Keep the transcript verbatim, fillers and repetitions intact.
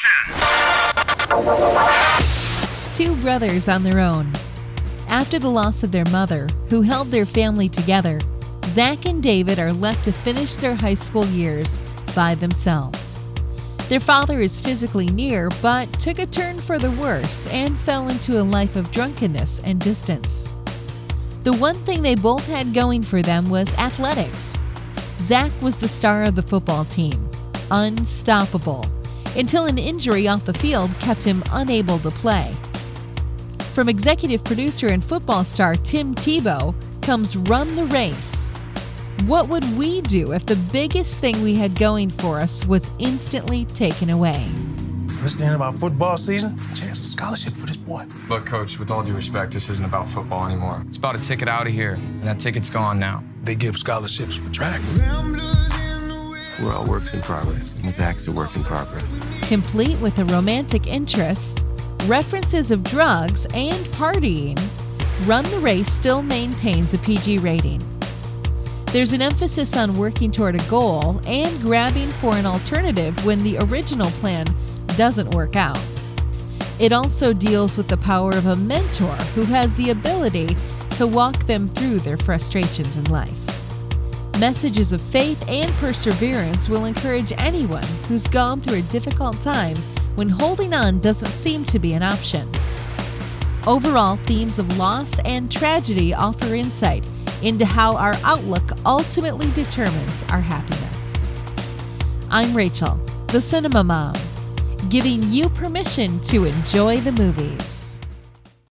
half. Two brothers on their own. After the loss of their mother, who held their family together, Zach and David are left to finish their high school years by themselves. Their father is physically near, but took a turn for the worse and fell into a life of drunkenness and distance. The one thing they both had going for them was athletics. Zach was the star of the football team, unstoppable, until an injury off the field kept him unable to play. From executive producer and football star Tim Tebow comes Run the Race. What would we do if the biggest thing we had going for us was instantly taken away? This ain't about football season. Chance of scholarship for this boy. Look, Coach, with all due respect, this isn't about football anymore. It's about a ticket out of here, and that ticket's gone now. They give scholarships for track. We're all works in progress, and Zach's a work in progress. Complete with a romantic interest, references of drugs, and partying, Run the Race still maintains a P G rating. There's an emphasis on working toward a goal and grabbing for an alternative when the original plan doesn't work out. It also deals with the power of a mentor who has the ability to walk them through their frustrations in life. Messages of faith and perseverance will encourage anyone who's gone through a difficult time when holding on doesn't seem to be an option. Overall, themes of loss and tragedy offer insight into how our outlook ultimately determines our happiness. I'm Rachel, the Cinema Mom, giving you permission to enjoy the movies.